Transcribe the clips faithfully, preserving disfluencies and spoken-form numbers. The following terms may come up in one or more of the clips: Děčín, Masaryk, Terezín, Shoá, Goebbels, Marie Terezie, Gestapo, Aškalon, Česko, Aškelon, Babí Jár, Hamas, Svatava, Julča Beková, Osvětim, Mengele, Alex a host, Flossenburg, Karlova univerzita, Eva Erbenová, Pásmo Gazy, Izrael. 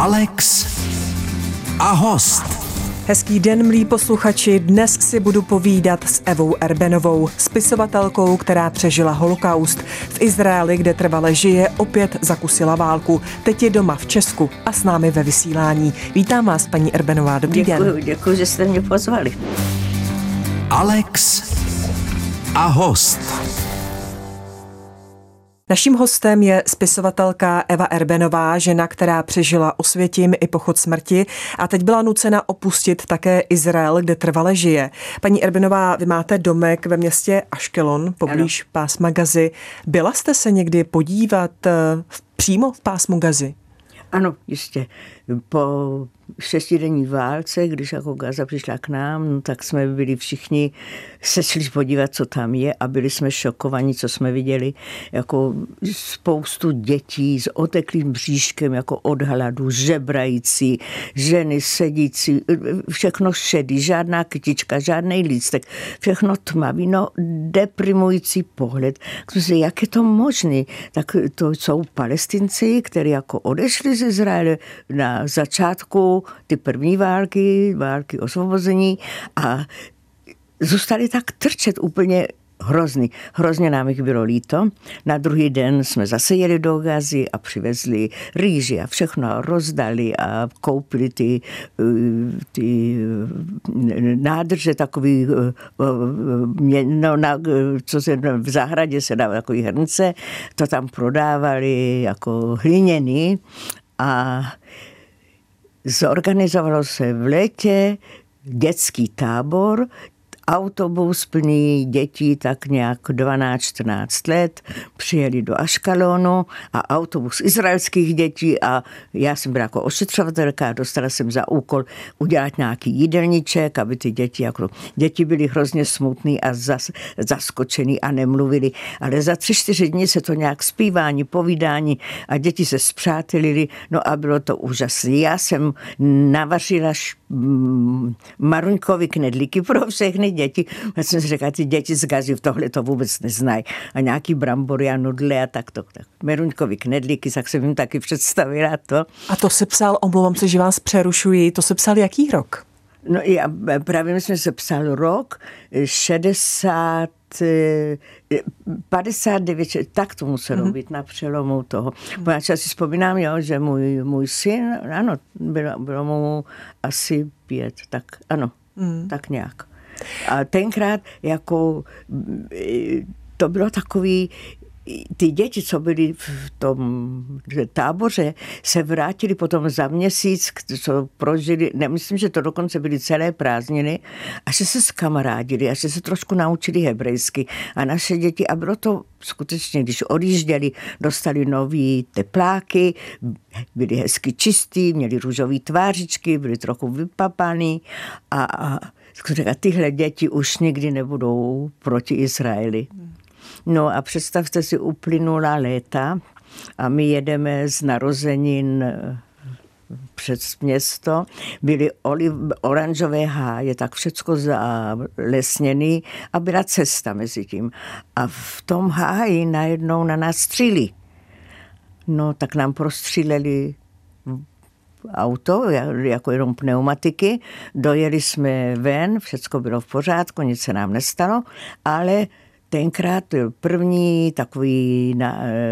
Alex a host. Hezký den, milí posluchači. Dnes si budu povídat s Evou Erbenovou, spisovatelkou, která přežila holokaust. V Izraeli, kde trvale žije, opět zakusila válku. Teď je doma v Česku a s námi ve vysílání. Vítám vás, paní Erbenová. Dobrý děkuju, den. Děkuji, děkuji, že jste mě pozvali. Alex a host. Naším hostem je spisovatelka Eva Erbenová, žena, která přežila Osvětim i pochod smrti a teď byla nucena opustit také Izrael, kde trvale žije. Paní Erbenová, vy máte domek ve městě Aškelon, poblíž Pásma Gazy. Byla jste se někdy podívat v, přímo v Pásmu Gazy? Ano, jistě. Po šestidenní válce, když jako Gaza přišla k nám, no, tak jsme byli všichni, se šli podívat, co tam je, a byli jsme šokovaní, co jsme viděli, jako spoustu dětí s oteklým bříškem, jako od hladu, žebrající, ženy sedící, všechno šedý, žádná kytička, žádný lístek, všechno tmavý, no deprimující pohled. Jak je to možné? Tak to jsou Palestinci, kteří jako odešli z Izraele na začátku ty první války, války osvobození, a zůstali tak trčet úplně hrozný. Hrozně nám jich bylo líto. Na druhý den jsme zase jeli do Gazy a přivezli rýži a všechno rozdali a koupili ty, ty nádrže takový, no, na, co se v zahradě se dává takový hrnce, to tam prodávali jako hliněný. A zorganizovalo se v létě dětský tábor, autobus plný dětí tak nějak dvanáct čtrnáct let, přijeli do Aškalonu a autobus izraelských dětí, a já jsem byla jako ošetřovatelka, dostala jsem za úkol udělat nějaký jídelníček, aby ty děti, jako děti byly hrozně smutný a zas, zaskočený a nemluvili, ale za tři, čtyři dny se to nějak zpívání, povídání a děti se zpřátelili, no a bylo to úžasné. Já jsem navařila šp- maruňkovi knedlíky pro všechny děti. Já jsem si řekla, ty děti z Gazy tohle to vůbec neznají. A nějaký brambory a nudle a tak to. Tak. Maruňkovi knedlíky, tak jsem jim taky představila to. A to se psal, omlouvám se, že vás přerušuji, to se psal jaký rok? No já právě myslím, že se psal rok šedesát padesát devět, tak to muselo mm-hmm. být na přelomu toho. Já si vzpomínám, jo, že můj, můj syn, ano, bylo, bylo mu asi pět, tak ano, mm. tak nějak. A tenkrát jako to bylo takový, ty děti, co byly v tom táboře, se vrátili potom za měsíc, co prožili, nemyslím, že to dokonce byly celé prázdniny, a že se skamarádili, a že se trošku naučili hebrejsky. A naše děti, a bylo to skutečně, když odjížděli, dostali nový tepláky, byli hezky čistí, měli růžový tvářičky, byli trochu vypapaný a, a tyhle děti už nikdy nebudou proti Izraeli. No a představte si, uplynula léta a my jedeme z narozenin před město, byly oliv, oranžové háje, tak všecko zalesněný a byla cesta mezi tím. A v tom háji najednou na nás střílí. No tak nám prostříleli auto, jako jenom pneumatiky, dojeli jsme ven, všecko bylo v pořádku, nic se nám nestalo, ale tenkrát první takový na, e,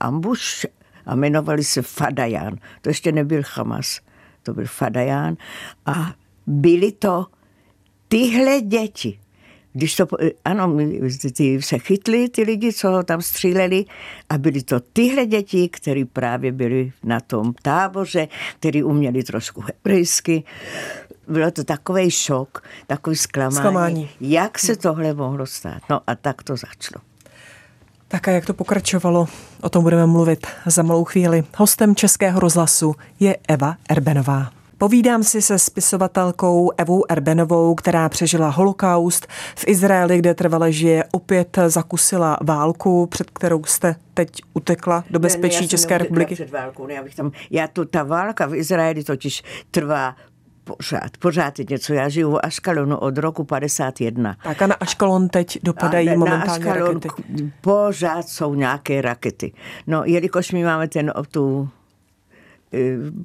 ambuš a jmenovali se Fadajan. To ještě nebyl Hamas, to byl Fadajan. A byly to tyhle děti. Když to, ano, ty se chytli ty lidi, co tam stříleli, a byly to tyhle děti, které právě byly na tom táboře, který uměli trošku hebrejsky. Bylo to takovej šok, takový zklamání, zklamání. Jak se tohle mohlo stát. No a tak to začalo. Tak a jak to pokračovalo, o tom budeme mluvit za malou chvíli. Hostem Českého rozhlasu je Eva Erbenová. Povídám si se spisovatelkou Evou Erbenovou, která přežila holokaust. V Izraeli, kde trvale žije, opět zakusila válku, před kterou jste teď utekla do bezpečí ne, ne, České republiky. Před válkou, ne, já bych tam, já tu, ta válka v Izraeli totiž trvá Pořád, pořád je něco. Já žiju v Aškalonu od roku padesát jedna. Tak a na Aškalon teď dopadají na, momentálně na rakety. Pořád jsou nějaké rakety. No, jelikož my máme ten, tu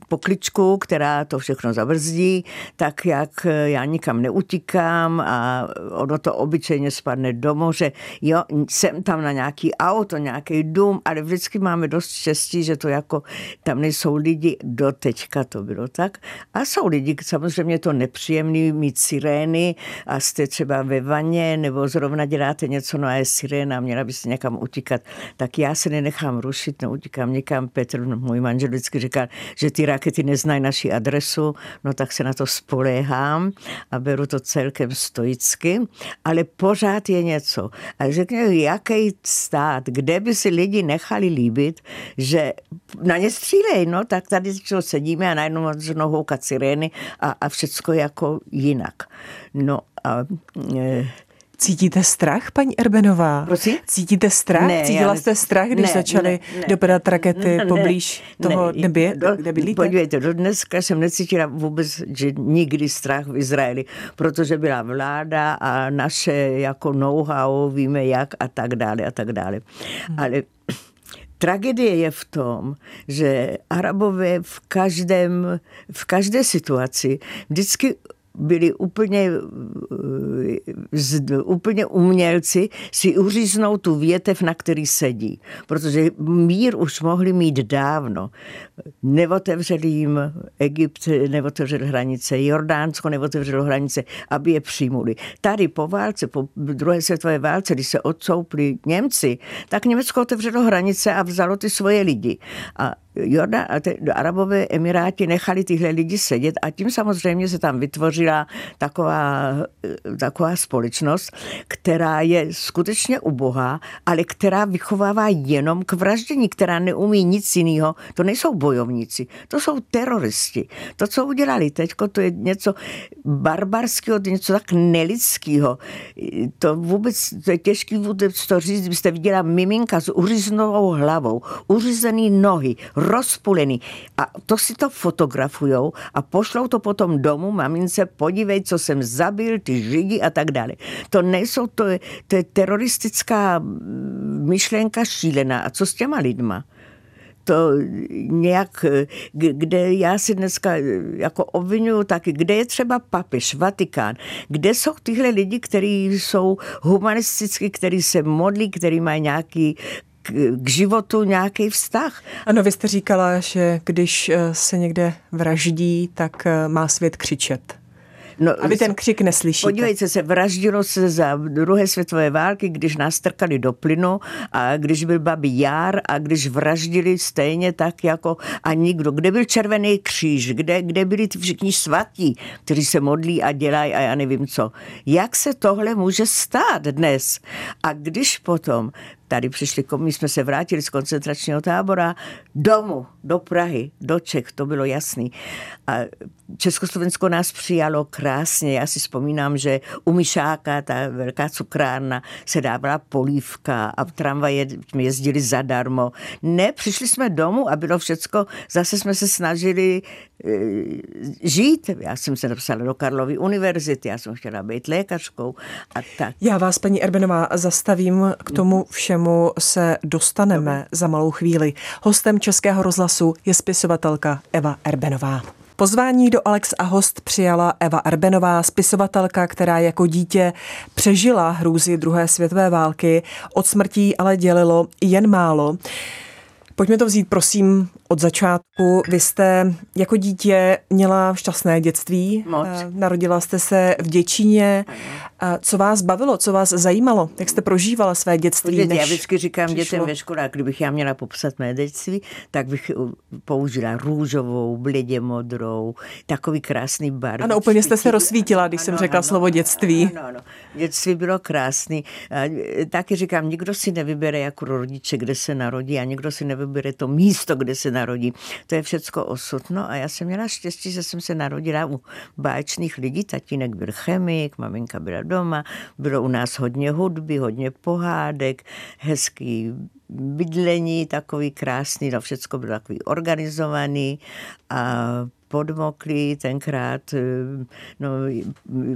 pokličku, která to všechno zabrzdí, tak jak já nikam neutíkám a ono to obyčejně spadne do moře. Jo, jsem tam na nějaký auto, nějaký dům, ale vždycky máme dost štěstí, že to jako tam nejsou lidi, do teďka to bylo tak. A jsou lidi, samozřejmě to nepříjemný mít sirény a jste třeba ve vaně nebo zrovna děláte něco, no a je siréna, měla byste někam utíkat. Tak já se nenechám rušit, neutíkám nikam. Petr, můj manžel, vždycky říká, že ty rakety neznají naši adresu, no tak se na to spoléhám a beru to celkem stoicky, ale pořád je něco. A řekněme, jaký stát, kde by si lidi nechali líbit, že na ně střílej, no tak tady sedíme a najednou začnou houkat sirény a, a všecko jako jinak. No a... E, Cítíte strach, paní Erbenová? Prosím? Cítíte strach? Ne, Cítila jste strach, když ne, začaly ne, dopadat rakety ne, poblíž ne, toho ne, nebě, do, kde bydlíte? Podívejte, do dneska jsem necítila vůbec, že nikdy strach v Izraeli, protože byla vláda a naše jako know-how, víme jak a tak dále a tak dále. Hmm. Ale tragédie je v tom, že Arabové v každém, v každé situaci vždycky byli úplně, úplně umělci si uříznou tu větev, na který sedí. Protože mír už mohli mít dávno. Neotevřeli jim Egypt, neotevřeli hranice, Jordánsko neotevřelo hranice, aby je přijmuli. Tady po válce, po druhé světové válce, když se odsoupli Němci, tak Německo otevřelo hranice a vzalo ty svoje lidi. A Jordán a te, Arabové Emiráti nechali tyhle lidi sedět a tím samozřejmě se tam vytvořila taková, taková společnost, která je skutečně ubohá, ale která vychovává jenom k vraždění, která neumí nic jiného. To nejsou bojovníci, to jsou teroristi. To, co udělali teďko, to je něco barbarského, něco tak nelidského. To vůbec, to je těžký vůbec to říct, byste viděla miminka s uřízenou hlavou, uřízený nohy, rozpulený. A to si to fotografujou a pošlou to potom domů mamince, podívej, co jsem zabil, ty Židi a tak dále. To nejsou, to je, to je teroristická myšlenka šílená. A co s těma lidma? To nějak, kde já si dneska jako obvinuju taky, kde je třeba papež, Vatikán, kde jsou tyhle lidi, kteří jsou humanisticky, kteří se modlí, kteří mají nějaký k životu nějaký vztah. Ano, vy jste říkala, že když se někde vraždí, tak má svět křičet. No, aby ten křik neslyšíte. Podívejte se, vraždilo se za druhé světové války, když nás trkali do plynu a když byl Babí Jár a když vraždili stejně tak jako a nikdo. Kde byl Červený kříž? Kde, kde byli ty všichni svatí, kteří se modlí a dělají a já nevím co. Jak se tohle může stát dnes? A když potom tady přišli, my jsme se vrátili z koncentračního tábora domů, do Prahy, do Čech, to bylo jasný. A Československo nás přijalo krásně. Já si vzpomínám, že u Mišáka, ta velká cukrárna, se dávala polívka a v tramvaje jsme jezdili zadarmo. Ne, přišli jsme domů a bylo všecko, zase jsme se snažili e, žít. Já jsem se napsala do Karlovy univerzity, já jsem chtěla být lékařkou a tak. Já vás, paní Erbenová, zastavím, k tomu všemu se dostaneme Dobre. Za malou chvíli. Hostem Českého rozhlasu je spisovatelka Eva Erbenová. Pozvání do Alex a host přijala Eva Erbenová, spisovatelka, která jako dítě přežila hrůzy druhé světové války. Od smrtí ale dělilo jen málo. Pojďme to vzít, prosím, od začátku. Vy jste jako dítě měla šťastné dětství. Moc. Narodila jste se v Děčíně. Ano. Co vás bavilo, co vás zajímalo? Jak jste prožívala své dětství? Děti, já vždycky říkám přišlo dětem ve školách, kdybych já měla popsat mé dětství, tak bych použila růžovou, bledě modrou, takový krásný barv. Ano, úplně jste se rozsvítila, když ano, jsem řekla ano, slovo dětství. Ano, ano, dětství bylo krásný. Taky říkám, nikdo si nevybere jako rodiče, kde se narodí a nikdo si nevybere to místo, kde se narodí. To je všecko osud. No a já jsem měla štěstí, že jsem se narodila u báječných lidí. Tatínek byl chemik, maminka byla doma, bylo u nás hodně hudby, hodně pohádek, hezký bydlení, takový krásný, no všecko bylo takový organizovaný a podmoklý tenkrát, no,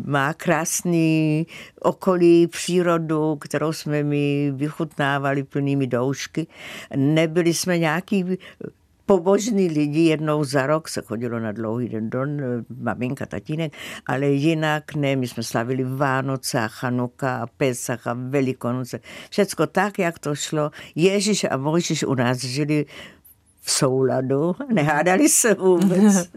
má krásný okolí, přírodu, kterou jsme mi vychutnávali plnými doušky. Nebyli jsme nějaký pobožní lidi, jednou za rok se chodilo na dlouhý den don, maminka, tatínek, ale jinak ne, my jsme slavili Vánoce a Chanuka a Pesach a Velikonoce. Všecko tak, jak to šlo. Ježíš a Mojžíš u nás žili v souladu, nehádali se vůbec.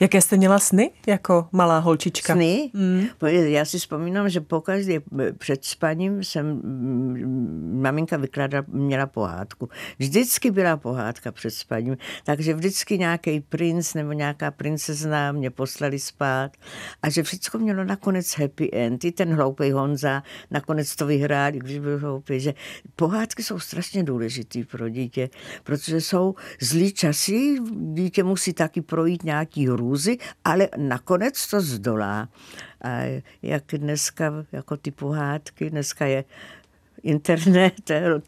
Jaké jste měla sny jako malá holčička? Sny? Mm. Já si vzpomínám, že pokaždé před spaním jsem, maminka vykládala, měla pohádku. Vždycky byla pohádka před spaním, takže vždycky nějaký princ nebo nějaká princezna mě poslali spát a že všechno mělo nakonec happy end. I ten hloupej Honza nakonec to vyhrál, i když byl hloupý, že pohádky jsou strašně důležitý pro dítě, protože jsou zlý časy, dítě musí taky projít nějaký hrůzy, ale nakonec to zdolá. A jak dneska, jako ty pohádky, dneska je internet,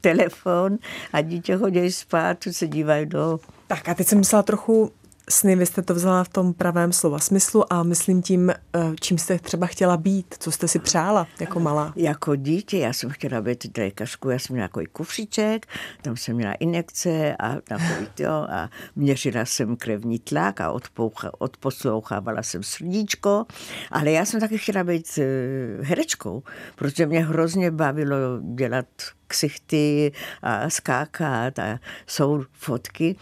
telefon a dítě chodí spát, se dívají do... Tak a teď jsem myslela trochu sny, vy jste to vzala v tom pravém slova smyslu a myslím tím, čím jste třeba chtěla být, co jste si přála jako malá. Jako dítě, já jsem chtěla být lékařku, já jsem měla takový kufříček, tam jsem měla injekce a takový to a měřila jsem krevní tlak a odpoucha, odposlouchávala jsem srdíčko, ale já jsem taky chtěla být herečkou, protože mě hrozně bavilo dělat ksichty a skákat a jsou fotky,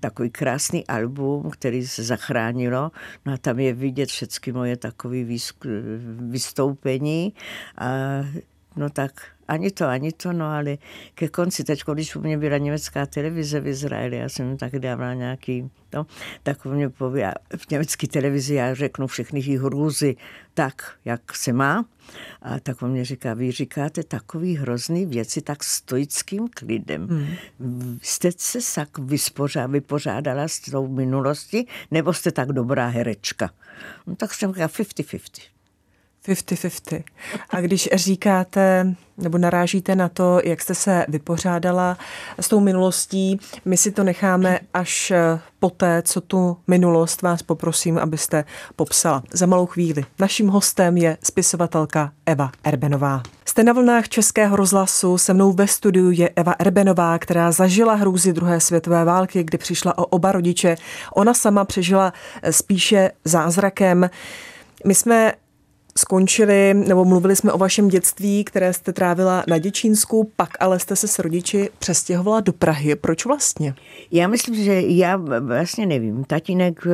takový krásný album, který se zachránilo, no a tam je vidět všechny moje takové vystoupení a no tak ani to, ani to, no ale ke konci, teď když u mě byla německá televize v Izraeli, já jsem tak dávala nějaký, no, tak mě poví, v německé televizi já řeknu všechny jejich hrůzy tak, jak se má. A tak on mě říká, vy říkáte takový hrozný věci tak stoickým klidem. Hmm. Jste se tak vyspořá, vypořádala s tou minulostí, nebo jste tak dobrá herečka? No tak jsem říkala fifty fifty. fifty fifty. A když říkáte, nebo narážíte na to, jak jste se vypořádala s tou minulostí, my si to necháme až poté, co tu minulost vás poprosím, abyste popsala. Za malou chvíli. Naším hostem je spisovatelka Eva Erbenová. Jste na vlnách Českého rozhlasu, se mnou ve studiu je Eva Erbenová, která zažila hrůzy druhé světové války, kdy přišla o oba rodiče. Ona sama přežila spíše zázrakem. My jsme skončili, nebo mluvili jsme o vašem dětství, které jste trávila na Děčínsku, pak ale jste se s rodiči přestěhovala do Prahy. Proč vlastně? Já myslím, že já vlastně nevím. Tatínek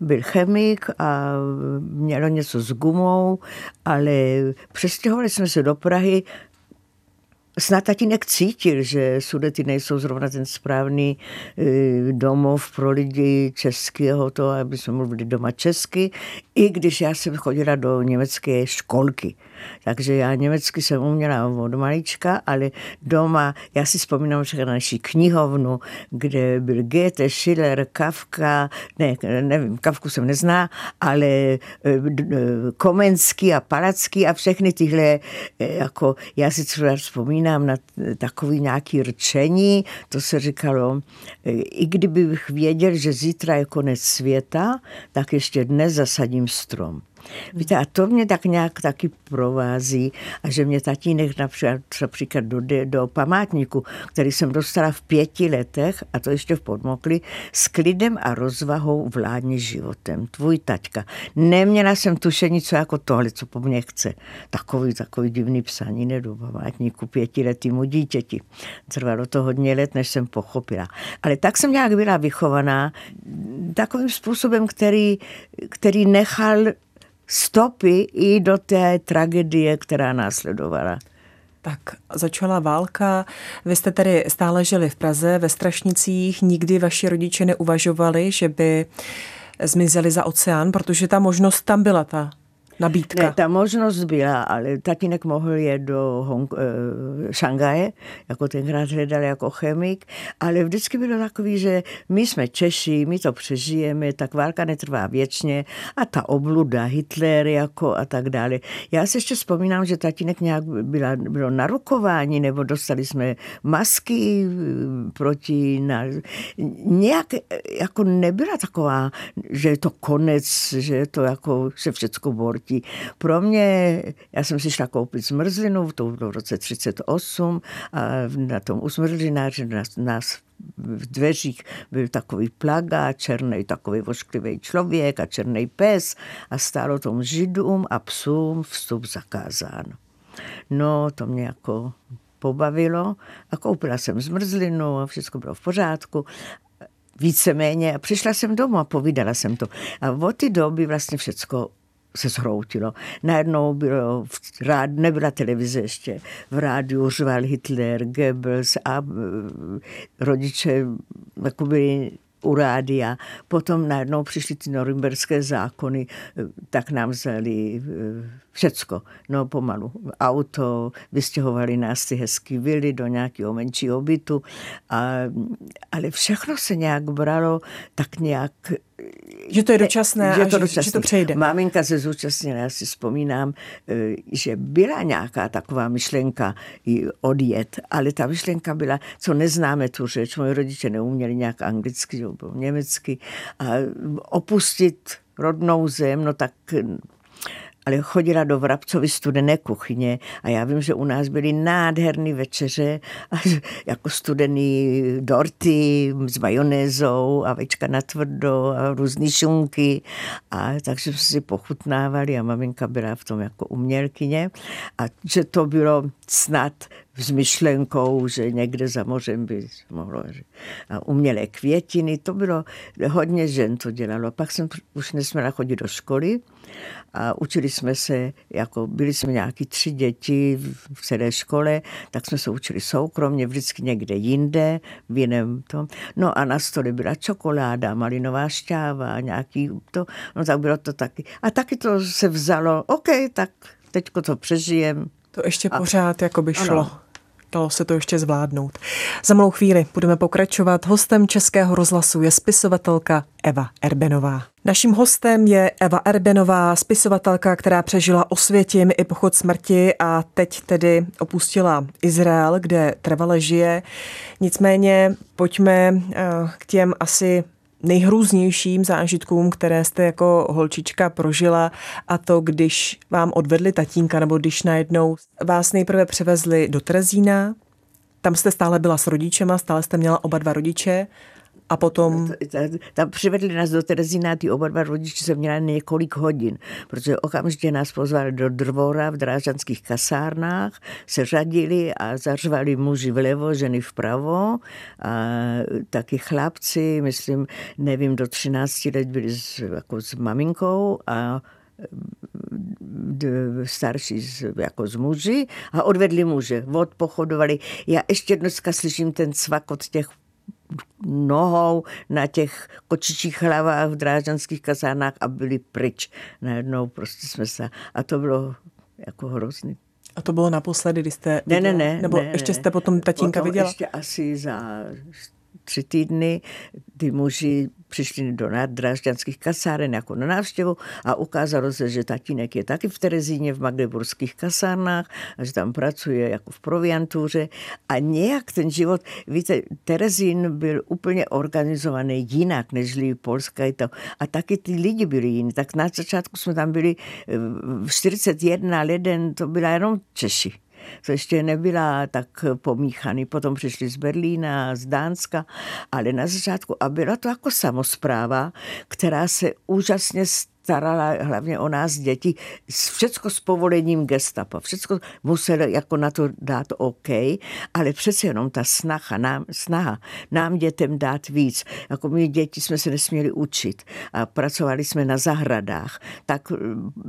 byl chemik a měl něco s gumou, ale přestěhovali jsme se do Prahy. Snad tatínek cítil, že Sudety nejsou zrovna ten správný domov pro lidi českého, to, aby jsme mluvili doma česky, i když já jsem chodila do německé školky. Takže já německy jsem uměla od malička, ale doma, já si vzpomínám na naši knihovnu, kde byl Goethe, Schiller, Kafka, ne, nevím, Kafku jsem nezná, ale Komenský a Palacký a všechny tyhle, jako já si třeba vzpomínám na takový nějaký rčení, to se říkalo, i kdybych věděl, že zítra je konec světa, tak ještě dnes zasadím strom. Víte, a to mě tak nějak taky provází a že mě tatínek například, například do, do památníku, který jsem dostala v pěti letech a to ještě v Podmokli, s klidem a rozvahou vládní životem. Tvůj taťka. Neměla jsem tušení, co jako tohle, co po mně chce. Takový, takový divný psaní ne do památníku pětiletýmu dítěti. Trvalo to hodně let, než jsem pochopila. Ale tak jsem nějak byla vychovaná takovým způsobem, který, který nechal stopy i do té tragedie, která následovala. Tak začala válka. Vy jste tady stále žili v Praze, ve Strašnicích. Nikdy vaši rodiče neuvažovali, že by zmizeli za oceán, protože ta možnost tam byla, ta nabídka. Ne, ta možnost byla, ale tatínek mohl jet do Hong- e, Šangaje, jako tenkrát hledal jako chemik, ale vždycky bylo takový, že my jsme Češi, my to přežijeme, tak válka netrvá věčně a ta obluda, Hitler jako a tak dále. Já si ještě vzpomínám, že tatínek nějak byla, bylo na rukování, nebo dostali jsme masky proti na, nějak jako nebyla taková, že je to konec, že je to jako, že všecko bortí. Pro mě, já jsem si šla koupit zmrzlinu, to bylo v roce třicet osm a na tom usmrzlináři nás, nás v dveřích byl takový plaga, černý takový vošklivý člověk a černý pes a stálo tomu Židům a psům vstup zakázán. No, to mě jako pobavilo a koupila jsem zmrzlinu a všechno bylo v pořádku. Víceméně a přišla jsem domů a povídala jsem to. A od té doby vlastně všecko se zhroutilo. Najednou bylo v rád, nebyla televize ještě. V rádiu řval Hitler, Goebbels a rodiče jako byli u rádia. Potom najednou přišly ty norimberské zákony, tak nám vzali všecko. No pomalu. Auto, vystěhovali nás ty hezký vily do nějakého menšího bytu. A, ale všechno se nějak bralo tak nějak... Že to je dočasné, že to, dočasné. Že to přejde. Maminka se zúčastnila, já si vzpomínám, že byla nějaká taková myšlenka odjet, ale ta myšlenka byla, co neznáme tu řeč, moji rodiče neuměli nějak anglicky nebo německy, a opustit rodnou zem, no tak... Ale chodila do Vrabcovy studené kuchyně a já vím, že u nás byly nádherné večeře, jako studený dorty s majonézou a vejčka na tvrdo a různé šunky. A takže jsme si pochutnávali a maminka byla v tom jako umělkyně. A že to bylo snad s myšlenkou, že někde za mořem by mohlo. A umělé květiny, to bylo, hodně žen to dělalo. Pak jsem už nesměla chodit do školy a učili jsme se, jako byli jsme nějaký tři děti v celé škole, tak jsme se učili soukromně, vždycky někde jinde, v jiném tom. No a na stole byla čokoláda, malinová šťáva, nějaký to, no tak bylo to taky. A taky to se vzalo, OK, tak teďko to přežijem. To ještě a, pořád jako by šlo. Ano. Dalo se to ještě zvládnout. Za malou chvíli budeme pokračovat. Hostem Českého rozhlasu je spisovatelka Eva Erbenová. Naším hostem je Eva Erbenová, spisovatelka, která přežila Osvětim i pochod smrti a teď tedy opustila Izrael, kde trvale žije. Nicméně pojďme k těm asi nejhrůznějším zážitkům, které jste jako holčička prožila, a to, když vám odvedli tatínka, nebo když najednou vás nejprve převezli do Terezína, tam jste stále byla s rodičema, stále jste měla oba dva rodiče, a potom... Tam přivedli nás do Terezína, ty oba dva rodiče jsem měla několik hodin, protože okamžitě nás pozvali do Dvora v drážďanských kasárnách, se řadili a zařvali muži vlevo, ženy vpravo, a taky chlapci, myslím, nevím, do třinácti let byli s, jako s maminkou a starší z, jako z muži a odvedli muže, odpochodovali. Já ještě dneska slyším ten cvakot těch nohou na těch kočičích hlavách v drážďanských kasárnách a byli pryč. Najednou prostě jsme se... A to bylo jako hrozný. A to bylo naposledy, když jste... Ne, viděla, ne, ne. Nebo ne, ještě jste potom tatínka potom viděla? Ještě asi za tři týdny ty muži přišli do drážďanských kasáren jako na návštěvu a ukázalo se, že tatínek je taky v Terezíně v magdeburských kasárnách a že tam pracuje jako v proviantuře a nějak ten život, víte, Terezín byl úplně organizovaný jinak, nežli Polska i to. A taky ty lidi byli jiní. Tak na začátku jsme tam byli v čtyřicet jedna leden, to byla jenom Češi. To ještě nebyla tak pomíchaný. Potom přišli z Berlína, z Dánska, ale na začátku. A byla to jako samospráva, která se úžasně starala hlavně o nás děti. Všecko s povolením Gestapa. Všecko muselo jako na to dát OK, ale přece jenom ta snaha nám, snaha nám dětem dát víc. Jako my děti jsme se nesměli učit a pracovali jsme na zahradách. Tak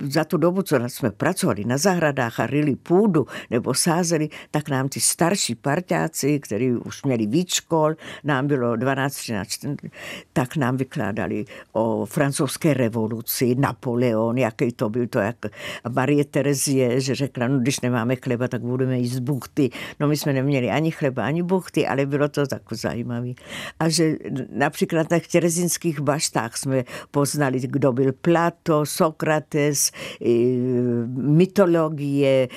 za tu dobu, co jsme pracovali na zahradách a ryli půdu nebo sázeli, tak nám ty starší parťáci, kteří už měli víc škol, nám bylo dvanáct, třináct, čtrnáct, tak nám vykládali o francouzské revoluci, Napoleon, jaký to byl to, jak Marie Terezie, že řekla, no když nemáme chleba, tak budeme jíst buchty. No my jsme neměli ani chleba, ani buchty, ale bylo to tak zajímavý. A že například na terezínských baštách jsme poznali, kdo byl Plato, Sokrates, mytologie,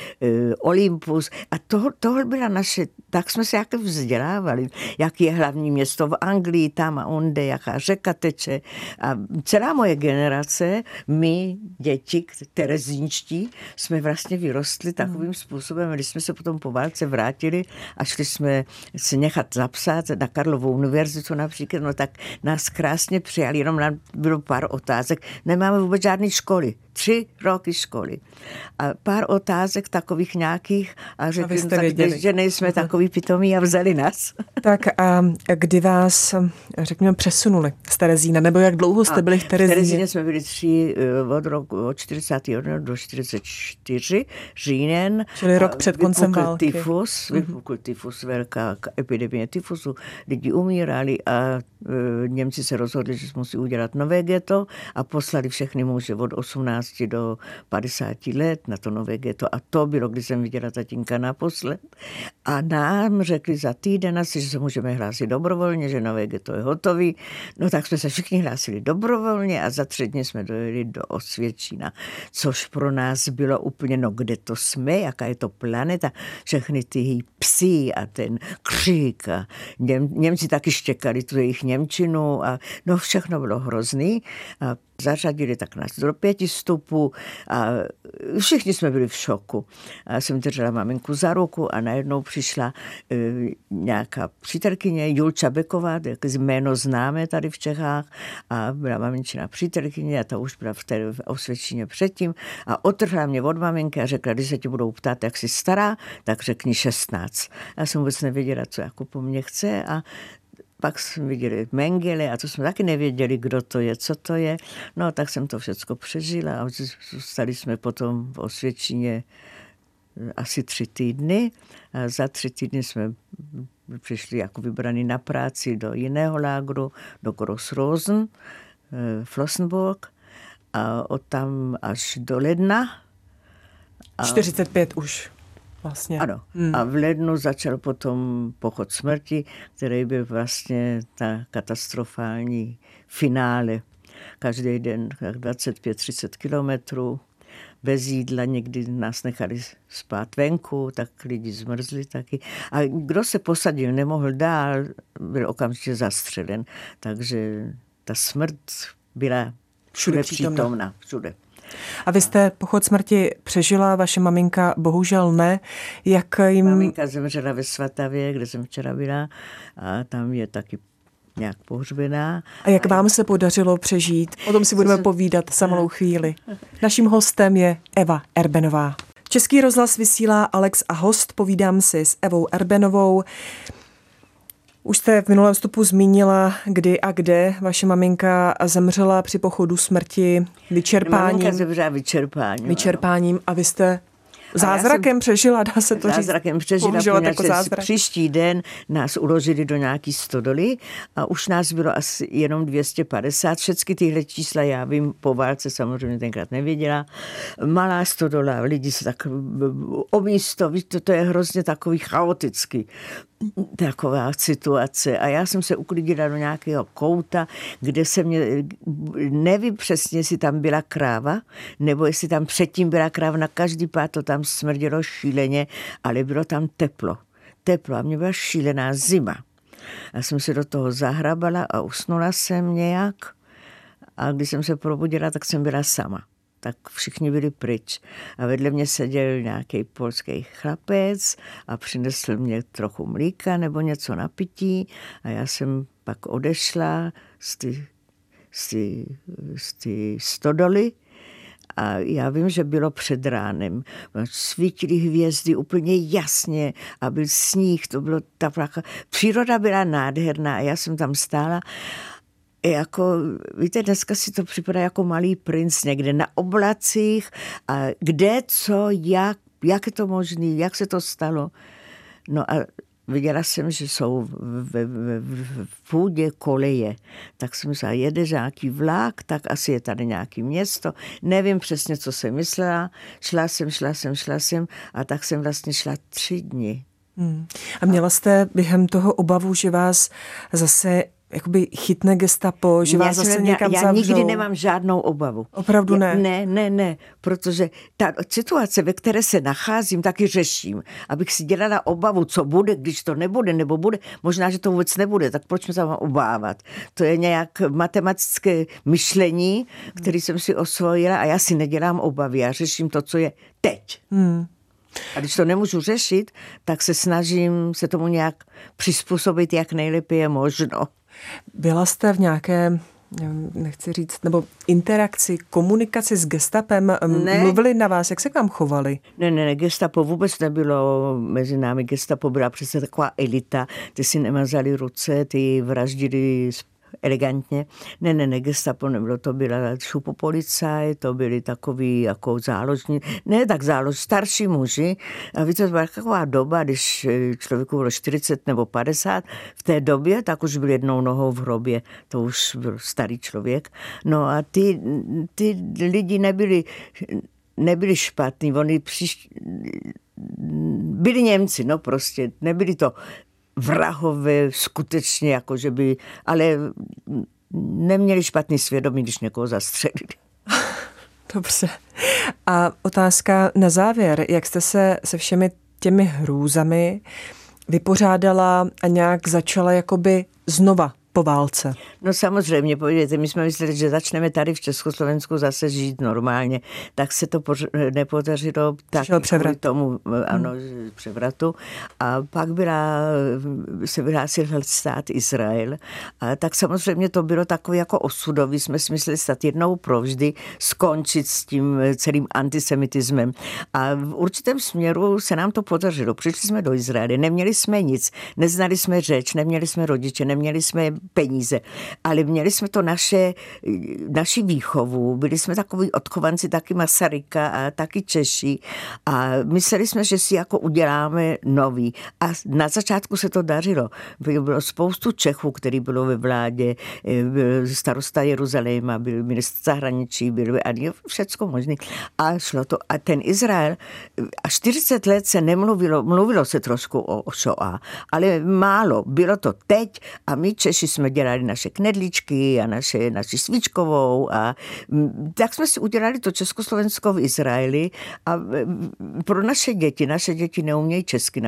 Olympus a tohle, tohle byla naše, tak jsme se jak vzdělávali, jak je hlavní město v Anglii, tam a onde, jaká řeka teče a celá moje generace ale my, děti terezínští, jsme vlastně vyrostli takovým způsobem, když jsme se potom po válce vrátili a šli jsme se nechat zapsat na Karlovou univerzitu například, no tak nás krásně přijali, jenom nám bylo pár otázek. Nemáme vůbec žádné školy. Tři roky školy. A pár otázek takových nějakých a řekli, no, tak, že nejsme takový pitomí a vzali nás. Tak a kdy vás, řekněme, přesunuli z Terezína? Nebo jak dlouho jste byli v Terezíně? V Terezíně jsme byli tři od roku od čtyřicátého prvního do čtyřicátého čtvrtého říjen. Čili rok před koncem války. Tyfus, vypukl tyfus, velká epidemie tyfusu. Lidi umírali a Němci se rozhodli, že musí udělat nové ghetto a poslali všechny muže od osmnácti do padesáti let na to nové ghetto. A to bylo, když jsem viděla tatínka naposled. A nám řekli za týden asi, že se můžeme hlásit dobrovolně, že nové ghetto je hotový. No tak jsme se všichni hlásili dobrovolně a za tři dny jsme dojeli do Osvětína, což pro nás bylo úplně, no kde to jsme, jaká je to planeta, všechny ty psi a ten křík. A Něm, Němci taky štěkali tu jejich němčinu a no všechno bylo hrozný. A zařadili tak nás do pěti stupů a všichni jsme byli v šoku. Já jsem držela maminku za ruku a najednou přišla e, nějaká přítelkyně, Julča Beková, jméno známe tady v Čechách, a byla maminčina přítelkyně a ta už byla v té Osvětíně předtím a otrhla mě od maminky a řekla, když se ti budou ptát, jak jsi stará, tak řekni šestnáct. Já jsem vůbec nevěděla, co jako po mně chce a pak jsme viděli Mengele a to jsme taky nevěděli, kdo to je, co to je. No tak jsem to všecko přežila a stali jsme potom v Osvětíně asi tři týdny. A za tři týdny jsme přišli jako vybraní na práci do jiného lágru, do Gross Rosen, Flossenburg a od tam až do ledna. A čtyřicet pět už. Vlastně. Ano. Hmm. A v lednu začal potom pochod smrti, který byl vlastně ta katastrofální finále. Každý den dvacet pět třicet kilometrů, bez jídla, někdy nás nechali spát venku, tak lidi zmrzli taky. A kdo se posadil, nemohl dál, byl okamžitě zastřelen. Takže ta smrt byla všude přítomná. Všude. A vy jste pochod smrti přežila, vaše maminka bohužel ne. Jak jim... Maminka zemřela ve Svatavě, kde jsem včera byla a tam je taky nějak pohřbená. A jak a vám je... se podařilo přežít? O tom si budeme povídat za malou chvíli. Naším hostem je Eva Erbenová. Český rozhlas vysílá Alex a host. Povídám si s Evou Erbenovou. Už jste v minulém vstupu zmínila, kdy a kde vaše maminka zemřela při pochodu smrti vyčerpáním. Maminka zemřela vyčerpáním. Vyčerpáním a vy jste zázrakem jsem, přežila, dá se to zázrakem říct. Zázrakem přežila, jako zázrak. Příští den nás uložili do nějaký stodoly a už nás bylo asi jenom dvě stě padesát. Všechny tyhle čísla já vím, po válce samozřejmě tenkrát nevěděla. Malá stodola, lidi se tak objístoví, to, to je hrozně takový chaotický. Taková situace. A já jsem se uklidila do nějakého kouta, kde se mě, nevím přesně, jestli tam byla kráva, nebo jestli tam předtím byla kráva, na každý pád to tam smrdělo šíleně, ale bylo tam teplo. Teplo a mě byla šílená zima. Já jsem se do toho zahrabala a usnula jsem nějak a když jsem se probudila, tak jsem byla sama. Tak všichni byli pryč. A vedle mě seděl nějaký polský chlapec a přinesl mě trochu mlíka nebo něco na pití a já jsem pak odešla z ty, z ty, z ty stodoly a já vím, že bylo před ránem. Svítily hvězdy úplně jasně a byl sníh, to bylo ta pracha. Příroda byla nádherná a já jsem tam stála. Jako, víte, dneska si to připadá jako Malý princ někde na oblacích, a kde, co, jak, jak je to možné, jak se to stalo. No a viděla jsem, že jsou v půdě koleje, tak jsem myslela, jede nějaký vlak, tak asi je tady nějaké město. Nevím přesně, co jsem myslela, šla jsem, šla jsem, šla jsem a tak jsem vlastně šla tři dny. Hmm. A měla jste během toho obavu, že vás zase jakoby chytne Gestapo, že vás zase někam zavřou? Já nikdy nemám žádnou obavu. Opravdu ne? Ne, ne, ne, protože ta situace, ve které se nacházím, taky řeším. Abych si dělala obavu, co bude, když to nebude, nebo bude, možná, že to vůbec nebude, tak proč mě tam mám obávat? To je nějak matematické myšlení, které jsem si osvojila, a já si nedělám obavy, já řeším to, co je teď. Hmm. A když to nemůžu řešit, tak se snažím se tomu nějak přizpůsobit, jak nejlépe je možno. Byla jste v nějaké, nechci říct, nebo interakci, komunikaci s Gestapem? Ne. Mluvili na vás, jak se k vám chovali? Ne, ne, ne, Gestapo vůbec nebylo mezi námi. Gestapo byla přece taková elita, ty si nemazali ruce, ty vraždili elegantně. Ne, ne, ne, Gestapo nebylo, to byla šupopolicaj, to byli takový jako záložní, ne tak zálož, starší muži. A víte, to byla taková doba, když člověku bylo čtyřicet nebo padesát, v té době, tak už byl jednou nohou v hrobě, to už byl starý člověk. No a ty, ty lidi nebyli, nebyli špatní, oni přiš... byli Němci, no prostě, nebyli to vrahové, skutečně, jako že by, ale neměli špatný svědomí, když někoho zastřelili. Dobře. A otázka na závěr. Jak jste se se všemi těmi hrůzami vypořádala a nějak začala jakoby znova po válce? No samozřejmě, pověděte, my jsme mysleli, že začneme tady v Československu zase žít normálně, tak se to poř- nepodařilo taky převrat. Tomu, ano, hmm. převratu. A pak byla, se vyhlásil stát Izrael, a tak samozřejmě to bylo takové jako osudový, jsme si mysleli stát jednou provždy, skončit s tím celým antisemitismem. A v určitém směru se nám to podařilo. Přišli jsme do Izraele, neměli jsme nic, neznali jsme řeč, neměli jsme rodiče, neměli jsme peníze. Ale měli jsme to naše, naši výchovu, byli jsme takoví odchovanci, taky Masaryka a taky Češi, a mysleli jsme, že si jako uděláme nový. A na začátku se to dařilo. Bylo spoustu Čechů, který bylo ve vládě, byl starosta Jeruzaléma, byl ministr zahraničí, byl a všecko možné. A šlo to. A ten Izrael, a čtyřicet let se nemluvilo, mluvilo se trošku o, o Shoá, ale málo. Bylo to teď a my Češi jsme dělali naše knedlíčky a naše, naši svíčkovou, a tak jsme si udělali to Československo v Izraeli. A pro naše děti, naše děti neumějí česky,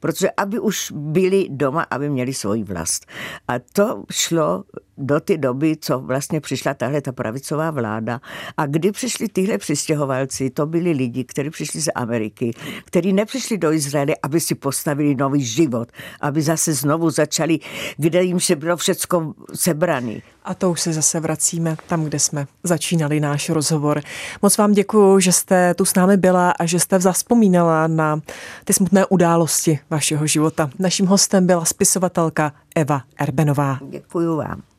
protože aby už byli doma, aby měli svoji vlast. A to šlo do té doby, co vlastně přišla tahle ta pravicová vláda. A kdy přišli tyhle přistěhovalci, to byli lidi, kteří přišli z Ameriky, kteří nepřišli do Izraele, aby si postavili nový život, aby zase znovu začali, kde jim se bylo všecko sebrané. A to už se zase vracíme tam, kde jsme začínali náš rozhovor. Moc vám děkuji, že jste tu s námi byla a že jste zazpomínala na ty smutné události vašeho života. Naším hostem byla spisovatelka Eva Erbenová. Děkuji vám.